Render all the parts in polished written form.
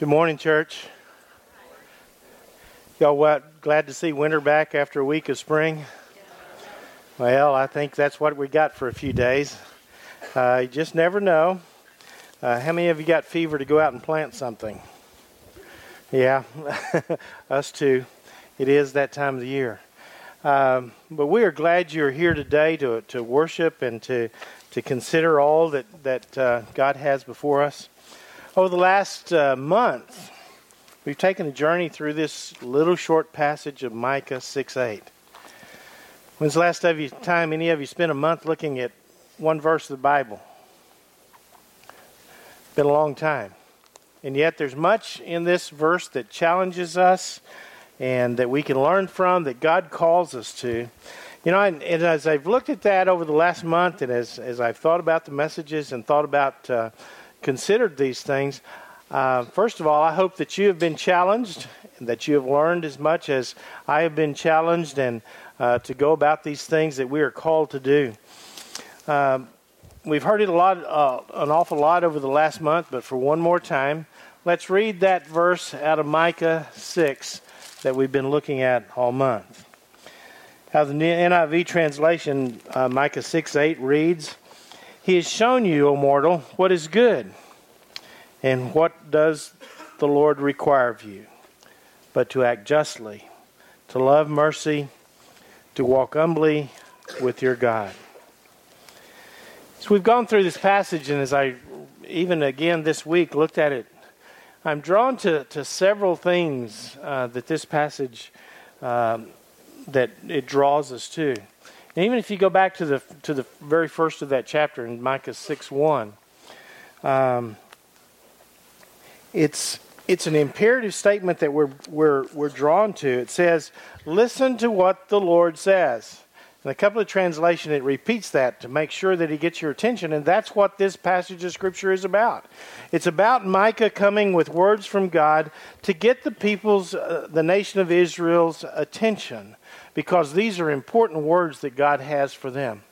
Good morning, church. Y'all what? Glad to see winter back after a week of spring? Well, I think that's what we got for a few days. You just never know. How many of you got fever to go out and plant something? Yeah, us too. It is that time of the year. But we are glad you're here today to worship and to consider all that God has before us. Over the last month, we've taken a journey through this little short passage of Micah 6:8. When's the last time any of you spent a month looking at one verse of the Bible? Been a long time. And yet there's much in this verse that challenges us and that we can learn from, that God calls us to. You know, and as I've looked at that over the last month, and as I've thought about the messages and thought about considered these things, first of all, I hope that you have been challenged, that you have learned as much as I have been challenged, and to go about these things that we are called to do. We've heard it an awful lot over the last month, but for one more time, let's read that verse out of Micah 6 that we've been looking at all month. Out of the NIV translation, Micah 6:8 reads, "He has shown you, O mortal, what is good, and what does the Lord require of you, but to act justly, to love mercy, to walk humbly with your God." So we've gone through this passage, and as I even again this week looked at it, I'm drawn to several things that this passage, that it draws us to. And even if you go back to the very first of that chapter in Micah 6:1, it's an imperative statement that we're drawn to. It says, "Listen to what the Lord says." In a couple of translations, it repeats that to make sure that he gets your attention, and that's what this passage of Scripture is about. It's about Micah coming with words from God to get the nation of Israel's attention, because these are important words that God has for them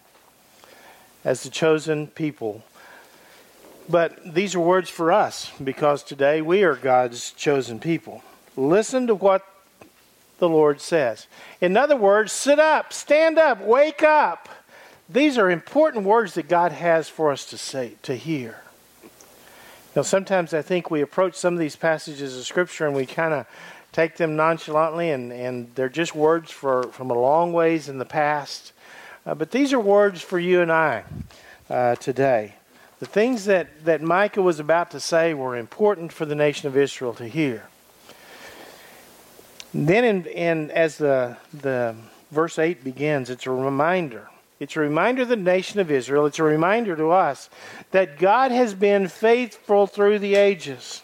as the chosen people. But these are words for us, because today we are God's chosen people. Listen to what the Lord says. In other words, sit up, stand up, wake up. These are important words that God has for us to say, to hear. Now, sometimes I think we approach some of these passages of Scripture and we kind of take them nonchalantly, and they're just words from a long ways in the past. But these are words for you and I today. The things that Micah was about to say were important for the nation of Israel to hear. Then, as the verse 8 begins, it's a reminder. It's a reminder to the nation of Israel. It's a reminder to us that God has been faithful through the ages.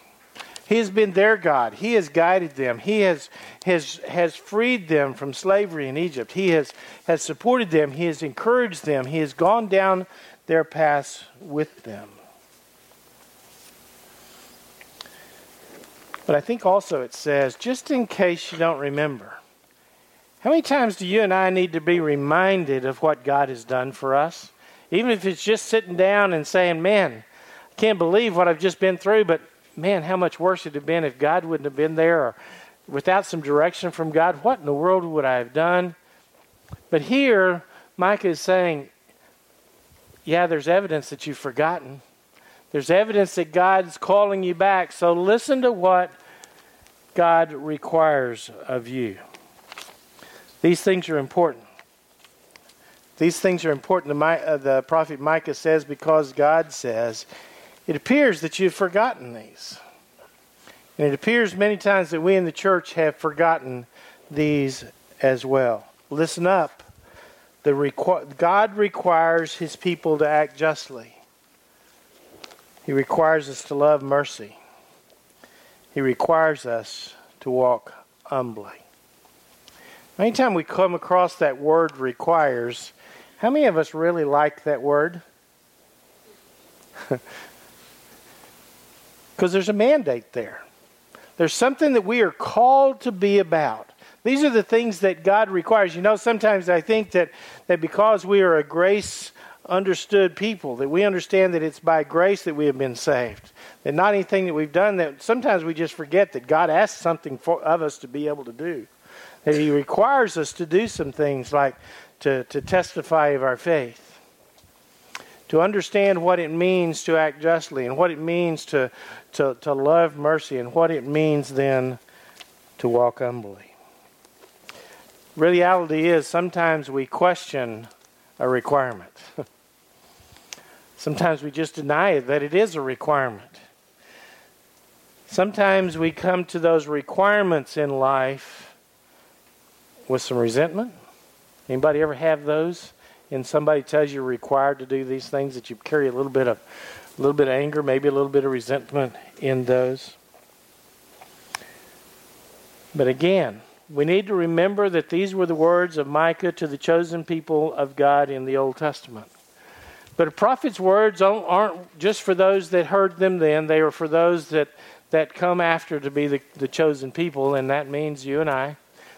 He has been their God. He has guided them. He has freed them from slavery in Egypt. He has supported them. He has encouraged them. He has gone down their paths with them. But I think also it says, just in case you don't remember, how many times do you and I need to be reminded of what God has done for us? Even if it's just sitting down and saying, man, I can't believe what I've just been through, but man, how much worse it would have been if God wouldn't have been there, or without some direction from God, what in the world would I have done? But here, Micah is saying, yeah, there's evidence that you've forgotten. There's evidence that God's calling you back, so listen to what God requires of you. These things are important. These things are important, the prophet Micah says, because God says, it appears that you've forgotten these. And it appears many times that we in the church have forgotten these as well. Listen up. God requires his people to act justly. He requires us to love mercy. He requires us to walk humbly. Anytime we come across that word requires, how many of us really like that word? Because there's a mandate there. There's something that we are called to be about. These are the things that God requires. You know, sometimes I think that because we are a grace understood people, that we understand that it's by grace that we have been saved, that not anything that we've done, that sometimes we just forget that God asks something of us to be able to do, that he requires us to do some things like to testify of our faith, to understand what it means to act justly and what it means to love mercy and what it means then to walk humbly. Reality is sometimes we question a requirement. Sometimes we just deny it, that it is a requirement. Sometimes we come to those requirements in life with some resentment. Anybody ever have those? And somebody tells you you're required to do these things, that you carry a little bit of anger, maybe a little bit of resentment in those. But again, we need to remember that these were the words of Micah to the chosen people of God in the Old Testament. But a prophet's words aren't just for those that heard them then. They are for those that come after to be the chosen people, and that means you and I.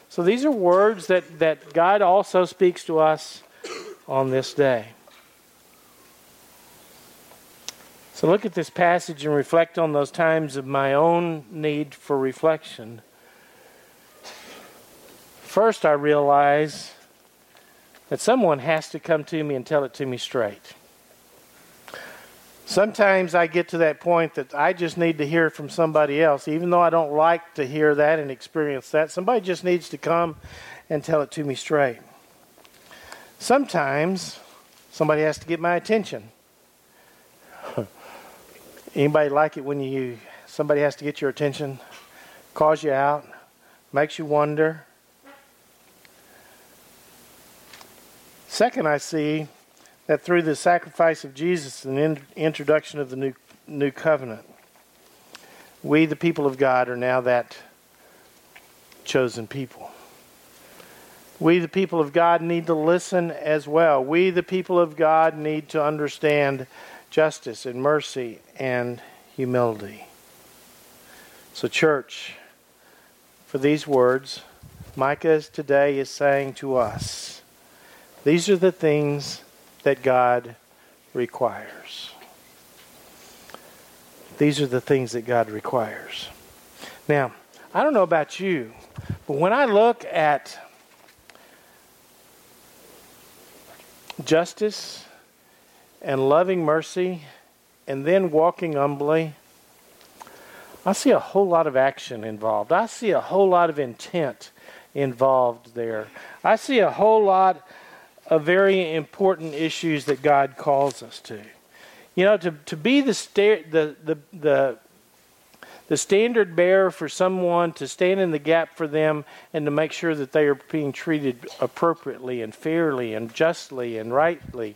So these are words that God also speaks to us on this day. So look at this passage and reflect on those times of my own need for reflection. First, I realize that someone has to come to me and tell it to me straight. Sometimes I get to that point that I just need to hear from somebody else, even though I don't like to hear that and experience that. Somebody just needs to come and tell it to me straight. Sometimes somebody has to get my attention. Anybody like it when somebody has to get your attention, calls you out, makes you wonder? Second, I see that through the sacrifice of Jesus and the introduction of the new covenant, we, the people of God, are now that chosen people. We, the people of God, need to listen as well. We, the people of God, need to understand justice and mercy and humility. So, church, for these words, Micah today is saying to us, these are the things that God requires. These are the things that God requires. Now, I don't know about you, but when I look at justice and loving mercy and then walking humbly, I see a whole lot of action involved. I see a whole lot of intent involved there. I see a whole lot of very important issues that God calls us to. You know, to be the standard bearer for someone, to stand in the gap for them, and to make sure that they are being treated appropriately and fairly and justly and rightly.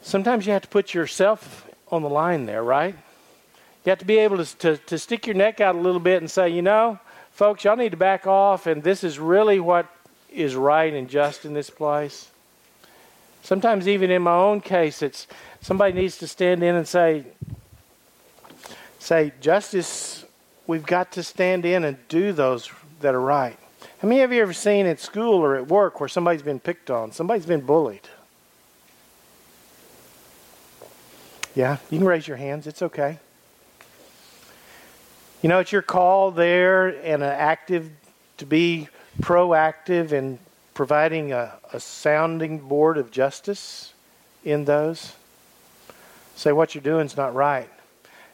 Sometimes you have to put yourself on the line there, right? You have to be able to stick your neck out a little bit and say, you know, folks, y'all need to back off, and this is really what is right and just in this place. Sometimes even in my own case, it's somebody needs to stand in and say justice, we've got to stand in and do those that are right. How many of you ever seen at school or at work where somebody's been picked on, somebody's been bullied? Yeah, you can raise your hands, it's okay. You know, it's your call there and to be proactive in providing a sounding board of justice in those. Say what you're doing is not right.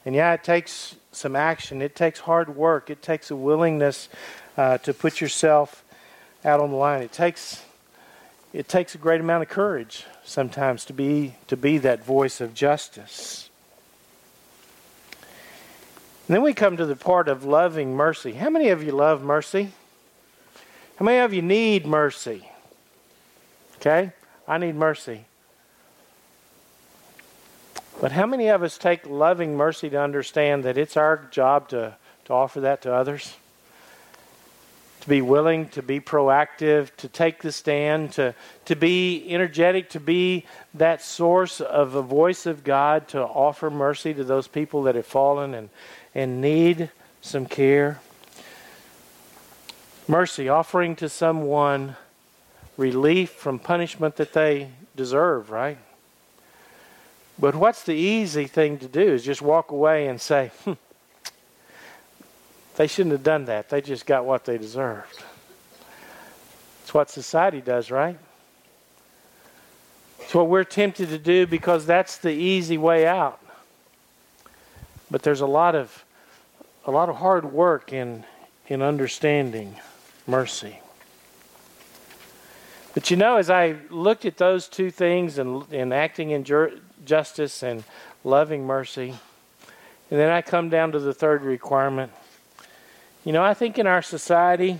And yeah, it takes some action. It takes hard work. It takes a willingness to put yourself out on the line. It takes a great amount of courage sometimes to be that voice of justice. And then we come to the part of loving mercy. How many of you love mercy? How many of you need mercy? Okay? I need mercy. But how many of us take loving mercy to understand that it's our job to offer that to others? To be willing, to be proactive, to take the stand, to be energetic, to be that source of a voice of God, to offer mercy to those people that have fallen and need some care. Mercy, offering to someone relief from punishment that they deserve, right? But what's the easy thing to do is just walk away and say, they shouldn't have done that. They just got what they deserved. It's what society does, right? It's what we're tempted to do because that's the easy way out. But there's a lot of hard work in understanding mercy. But you know, as I looked at those two things and acting in justice and loving mercy, and then I come down to the third requirement. You know, I think in our society,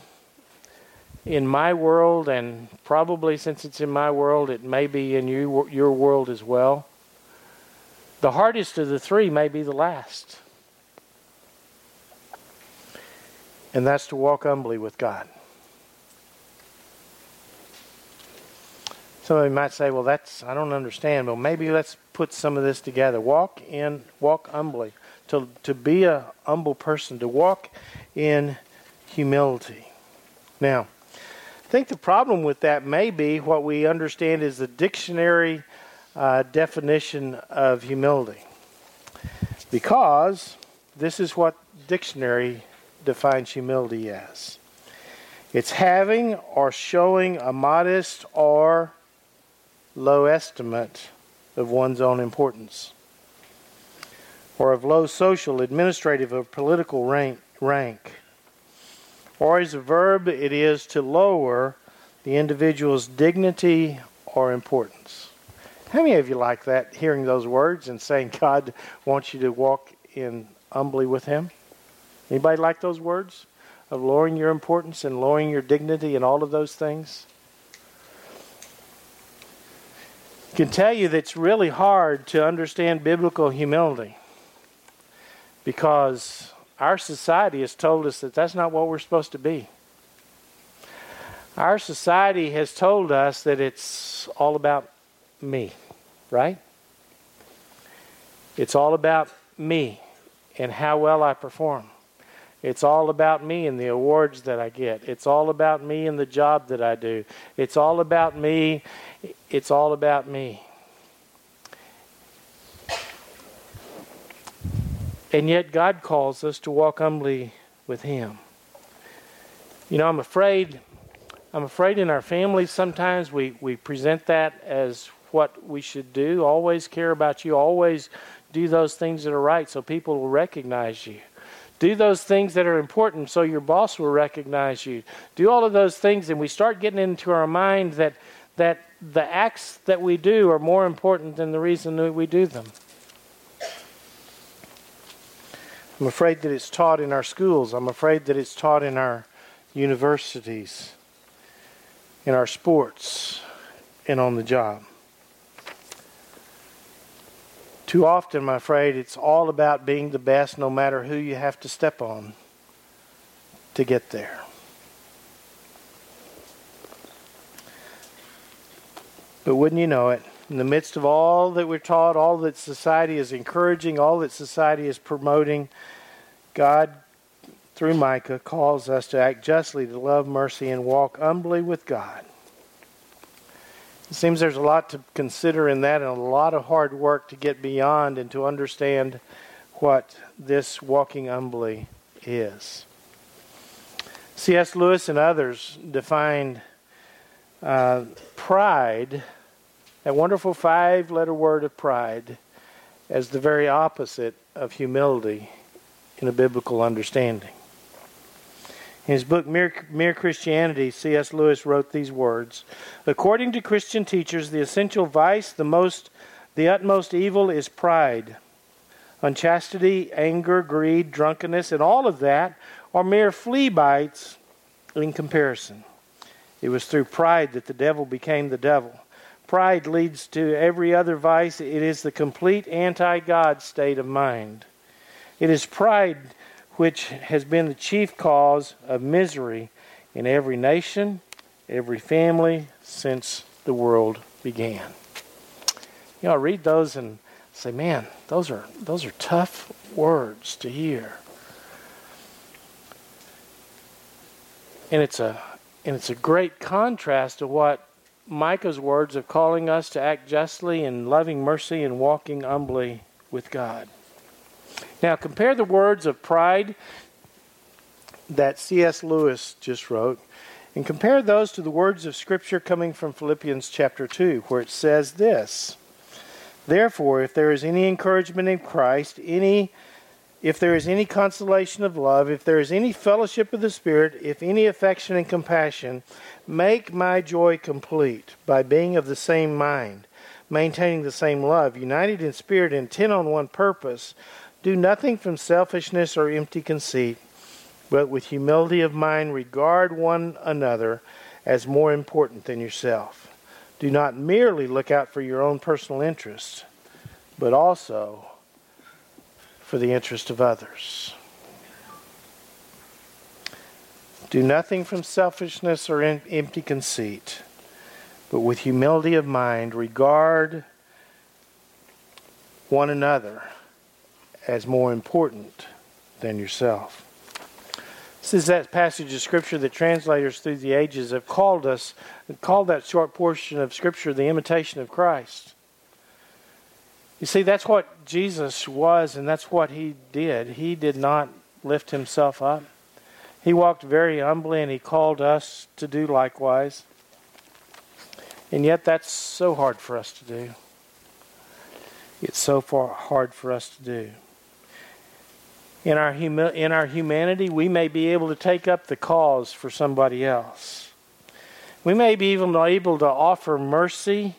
in my world, and probably since it's in my world, it may be in your world as well, the hardest of the three may be the last. And that's to walk humbly with God. Somebody might say, well, I don't understand. Well, maybe let's put some of this together. Walk humbly. To be a humble person. To walk in humility. Now, I think the problem with that may be what we understand is the dictionary definition of humility. Because this is what dictionary defines humility as. It's having or showing a modest or low estimate of one's own importance, or of low social, administrative, or political rank. Or as a verb, it is to lower the individual's dignity or importance. How many of you like that, hearing those words and saying God wants you to walk in humbly with Him? Anybody like those words of lowering your importance and lowering your dignity and all of those things? I can tell you that it's really hard to understand biblical humility because our society has told us that that's not what we're supposed to be. Our society has told us that it's all about me, right? It's all about me and how well I perform. It's all about me and the awards that I get. It's all about me and the job that I do. It's all about me. It's all about me. And yet God calls us to walk humbly with Him. You know, I'm afraid in our families sometimes we present that as what we should do. Always care about you. Always do those things that are right so people will recognize you. Do those things that are important so your boss will recognize you. Do all of those things, and we start getting into our mind that the acts that we do are more important than the reason that we do them. I'm afraid that it's taught in our schools. I'm afraid that it's taught in our universities, in our sports, and on the job. Too often, I'm afraid, it's all about being the best no matter who you have to step on to get there. But wouldn't you know it, in the midst of all that we're taught, all that society is encouraging, all that society is promoting, God, through Micah, calls us to act justly, to love mercy, and walk humbly with God. It seems there's a lot to consider in that and a lot of hard work to get beyond and to understand what this walking humbly is. C.S. Lewis and others defined pride, that wonderful five-letter word of pride, as the very opposite of humility in a biblical understanding. In his book, Mere Christianity, C.S. Lewis wrote these words: according to Christian teachers, the essential vice, the utmost evil is pride. Unchastity, anger, greed, drunkenness, and all of that are mere flea bites in comparison. It was through pride that the devil became the devil. Pride leads to every other vice. It is the complete anti-God state of mind. It is pride which has been the chief cause of misery in every nation, every family, since the world began. You know, I read those and say, man, those are tough words to hear. And it's a great contrast to what Micah's words of calling us to act justly and loving mercy and walking humbly with God. Now compare the words of pride that C.S. Lewis just wrote, and compare those to the words of Scripture coming from Philippians chapter 2, where it says this: "Therefore, if there is any encouragement in Christ, if there is any consolation of love, if there is any fellowship of the Spirit, if any affection and compassion, make my joy complete by being of the same mind, maintaining the same love, united in spirit, intent on one purpose. Do nothing from selfishness or empty conceit, but with humility of mind regard one another as more important than yourself. Do not merely look out for your own personal interests, but also for the interest of others." Do nothing from selfishness or empty conceit, but with humility of mind regard one another as more important than yourself. This is that passage of Scripture that translators through the ages have called that short portion of Scripture the imitation of Christ. You see, that's what Jesus was, and that's what he did. He did not lift himself up. He walked very humbly, and he called us to do likewise. And yet that's so hard for us to do. It's so far hard for us to do. In our humanity, we may be able to take up the cause for somebody else. We may be even able to offer mercy.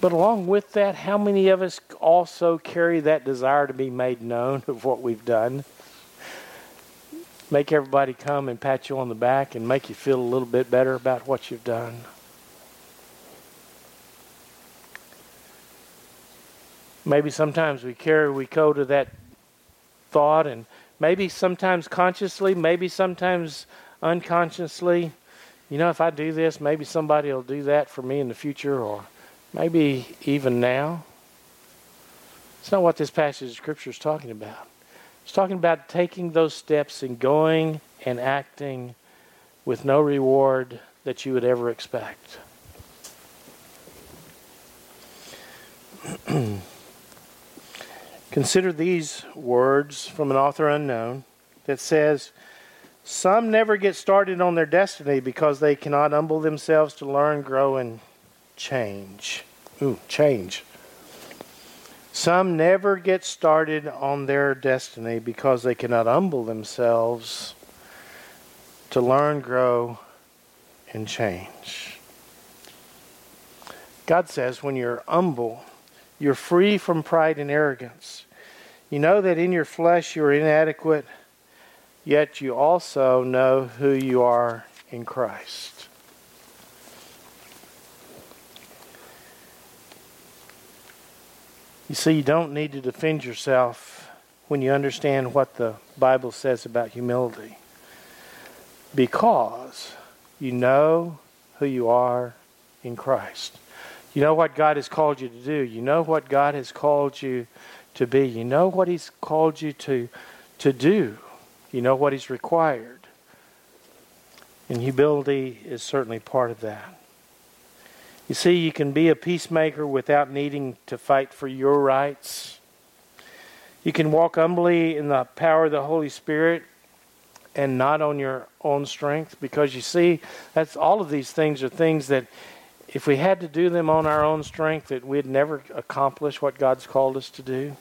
But along with that, how many of us also carry that desire to be made known of what we've done? Make everybody come and pat you on the back and make you feel a little bit better about what you've done. Maybe sometimes we go to that thought, and maybe sometimes consciously, maybe sometimes unconsciously, if I do this, maybe somebody will do that for me in the future, or maybe even now. It's not what this passage of Scripture is talking about. It's talking about taking those steps and going and acting with no reward that you would ever expect. Consider these words from an author unknown that says, "Some never get started on their destiny because they cannot humble themselves to learn, grow, and change." Ooh, change. Some never get started on their destiny because they cannot humble themselves to learn, grow, and change. God says when you're humble, you're free from pride and arrogance. You know that in your flesh you're inadequate, yet you also know who you are in Christ. You see, you don't need to defend yourself when you understand what the Bible says about humility, because you know who you are in Christ. You know what God has called you to do. You know what God has called you to be. You know what He's called you to do. You know what He's required. And humility is certainly part of that. You see, you can be a peacemaker without needing to fight for your rights. You can walk humbly in the power of the Holy Spirit and not on your own strength. Because you see, that's all of these things are things that, if we had to do them on our own strength, that we'd never accomplish what God's called us to do.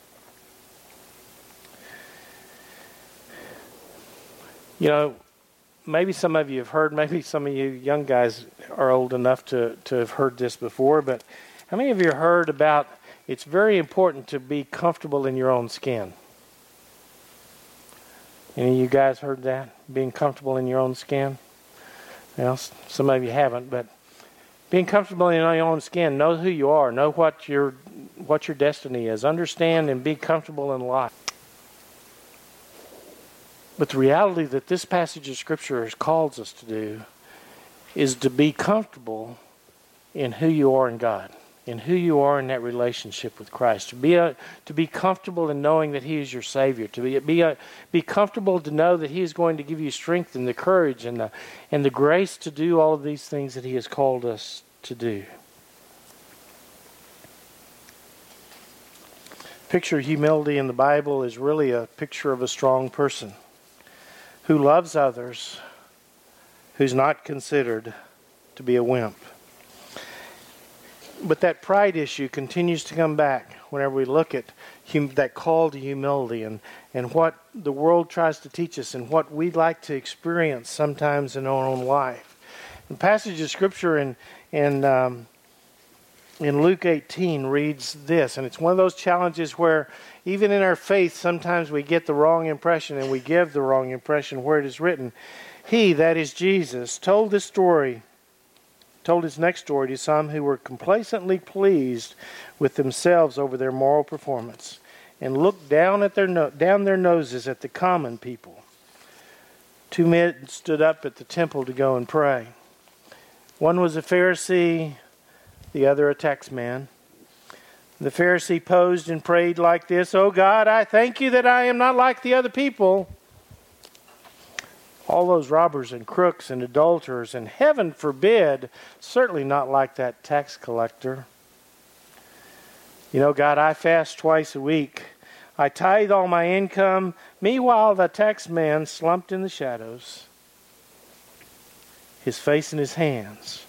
Maybe some of you have heard, maybe some of you young guys are old enough to have heard this before, but how many of you heard about it's very important to be comfortable in your own skin? Any of you guys heard that? Being comfortable in your own skin? Well, some of you haven't, but being comfortable in your own skin. Know who you are. Know what your destiny is. Understand and be comfortable in life. But the reality that this passage of Scripture calls us to do is to be comfortable in who you are in God. in who you are in that relationship with Christ. To be comfortable in knowing that He is your Savior. To be comfortable to know that He is going to give you strength and the courage and the grace to do all of these things that He has called us to do. Picture humility in the Bible is really a picture of a strong person who loves others, who's not considered to be a wimp. But that pride issue continues to come back whenever we look at that call to humility and what the world tries to teach us and what we like to experience sometimes in our own life. The passage of Scripture in Luke 18 reads this, and it's one of those challenges where even in our faith sometimes we get the wrong impression and we give the wrong impression where it is written. He, that is Jesus, told his next story to some who were complacently pleased with themselves over their moral performance and looked down at their noses at the common people. 2 men stood up at the temple to go and pray. One was a Pharisee, the other a tax man. The Pharisee posed and prayed like this, "Oh God, I thank you that I am not like the other people. All those robbers and crooks and adulterers, and heaven forbid, certainly not like that tax collector. You know, God, I fast twice a week. I tithe all my income." Meanwhile, the tax man slumped in the shadows, his face in his hands,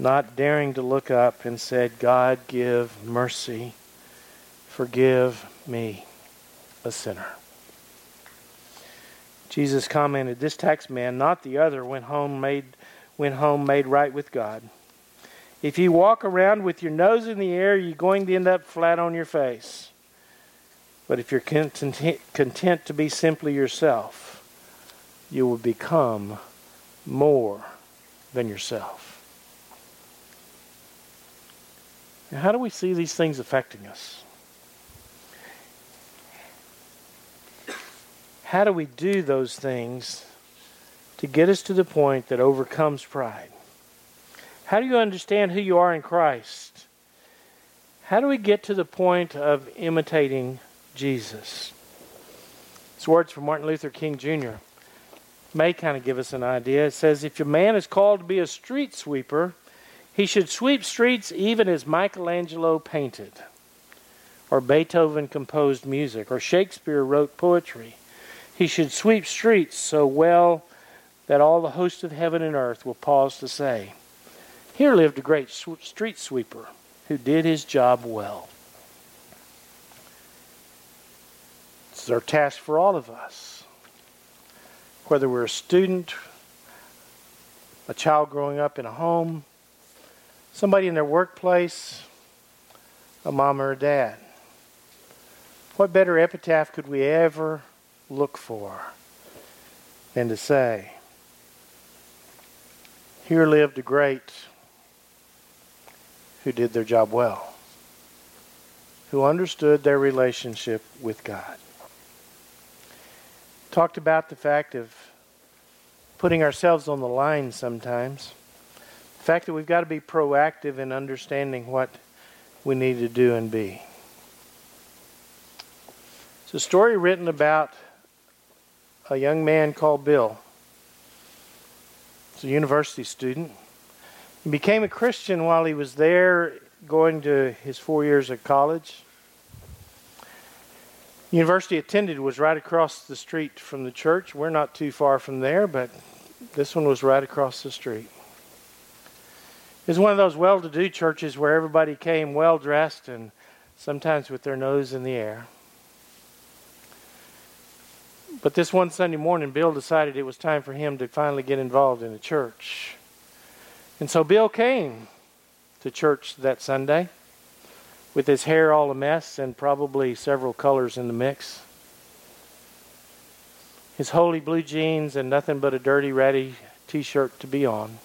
not daring to look up, and said, "God, give mercy. Forgive me, a sinner." Jesus commented, "This tax man, not the other, went home made right with God. If you walk around with your nose in the air, you're going to end up flat on your face. But if you're content to be simply yourself, you will become more than yourself." Now, how do we see these things affecting us? How do we do those things to get us to the point that overcomes pride? How do you understand who you are in Christ? How do we get to the point of imitating Jesus? These words from Martin Luther King Jr. may kind of give us an idea. It says, "If your man is called to be a street sweeper, he should sweep streets even as Michelangelo painted, or Beethoven composed music, or Shakespeare wrote poetry. He should sweep streets so well that all the hosts of heaven and earth will pause to say, 'Here lived a great street sweeper who did his job well.'" It's our task for all of us. Whether we're a student, a child growing up in a home, somebody in their workplace, a mom or a dad. What better epitaph could we ever look for than to say, "Here lived a great who did their job well, who understood their relationship with God." Talked about the fact of putting ourselves on the line sometimes, the fact that we've got to be proactive in understanding what we need to do and be. It's a story written about a young man called Bill. He's a university student. He became a Christian while he was there, going to his 4 years of college. The university he attended was right across the street from the church. We're not too far from there, but this one was right across the street. It was one of those well-to-do churches where everybody came well-dressed and sometimes with their nose in the air. But this one Sunday morning, Bill decided it was time for him to finally get involved in the church. And so Bill came to church that Sunday with his hair all a mess and probably several colors in the mix. His holy blue jeans and nothing but a dirty, ratty t-shirt to be on.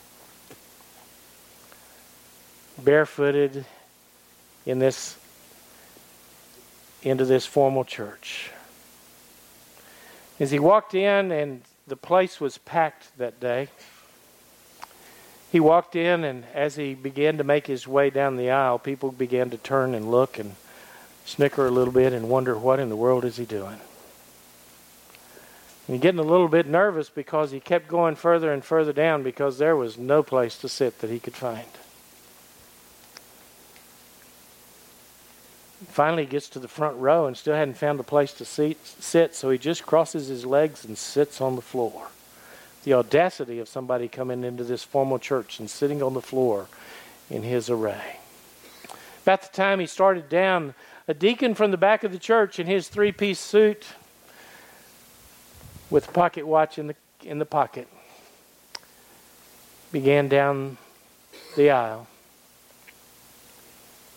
Barefooted into this formal church. As he walked in, and the place was packed that day, He walked in, and as he began to make his way down the aisle, people began to turn and look and snicker a little bit and wonder, what in the world is he doing? And getting a little bit nervous because he kept going further and further down because there was no place to sit that he could find. Finally, he gets to the front row and still hadn't found a place to sit, so he just crosses his legs and sits on the floor. The audacity of somebody coming into this formal church and sitting on the floor in his array. About the time he started down, a deacon from the back of the church in his three-piece suit with a pocket watch in the pocket began down the aisle.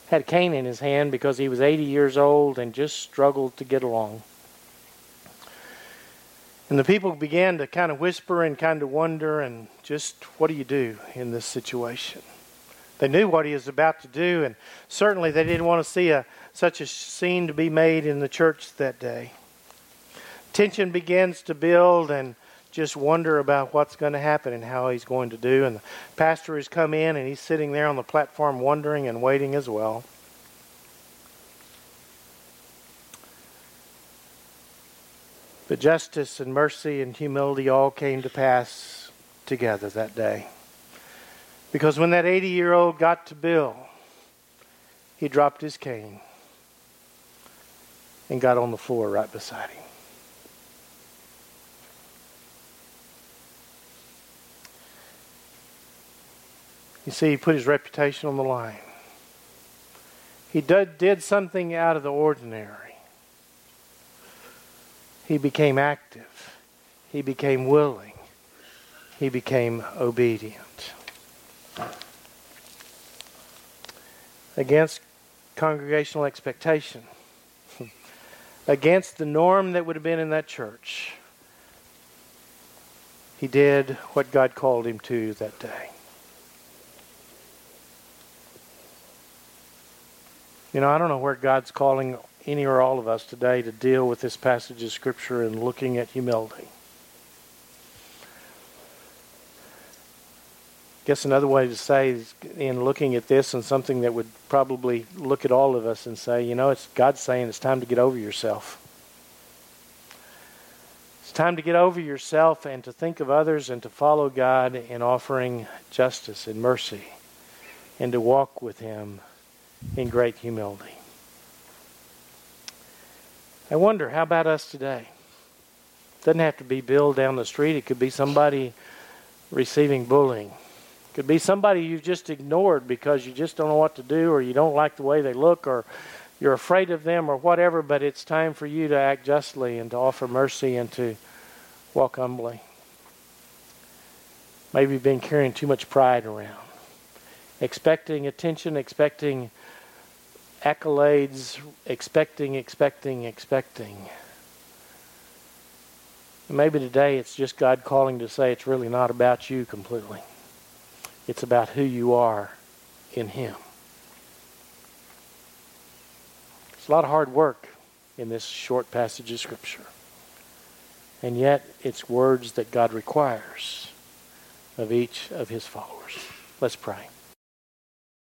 Had a cane in his hand because he was 80 years old and just struggled to get along. And the people began to kind of whisper and kind of wonder and just, what do you do in this situation? They knew what he was about to do, and certainly they didn't want to see such a scene to be made in the church that day. Tension begins to build and just wonder about what's going to happen and how he's going to do. And the pastor has come in and he's sitting there on the platform wondering and waiting as well. But justice and mercy and humility all came to pass together that day. Because when that 80-year-old got to Bill, he dropped his cane and got on the floor right beside him. You see, he put his reputation on the line. He did something out of the ordinary. He became active. He became willing. He became obedient. Against congregational expectation. Against the norm that would have been in that church. He did what God called him to that day. You know, I don't know where God's calling any or all of us today to deal with this passage of Scripture and looking at humility. I guess another way to say is, in looking at this, and something that would probably look at all of us and say, you know, it's God saying it's time to get over yourself. It's time to get over yourself and to think of others and to follow God in offering justice and mercy and to walk with Him in great humility. I wonder, how about us today? It doesn't have to be Bill down the street. It could be somebody receiving bullying. It could be somebody you've just ignored because you just don't know what to do, or you don't like the way they look, or you're afraid of them, or whatever, but it's time for you to act justly and to offer mercy and to walk humbly. Maybe you've been carrying too much pride around, expecting attention, expecting accolades, expecting. And maybe today it's just God calling to say it's really not about you completely. It's about who you are in Him. It's a lot of hard work in this short passage of Scripture. And yet it's words that God requires of each of His followers. Let's pray.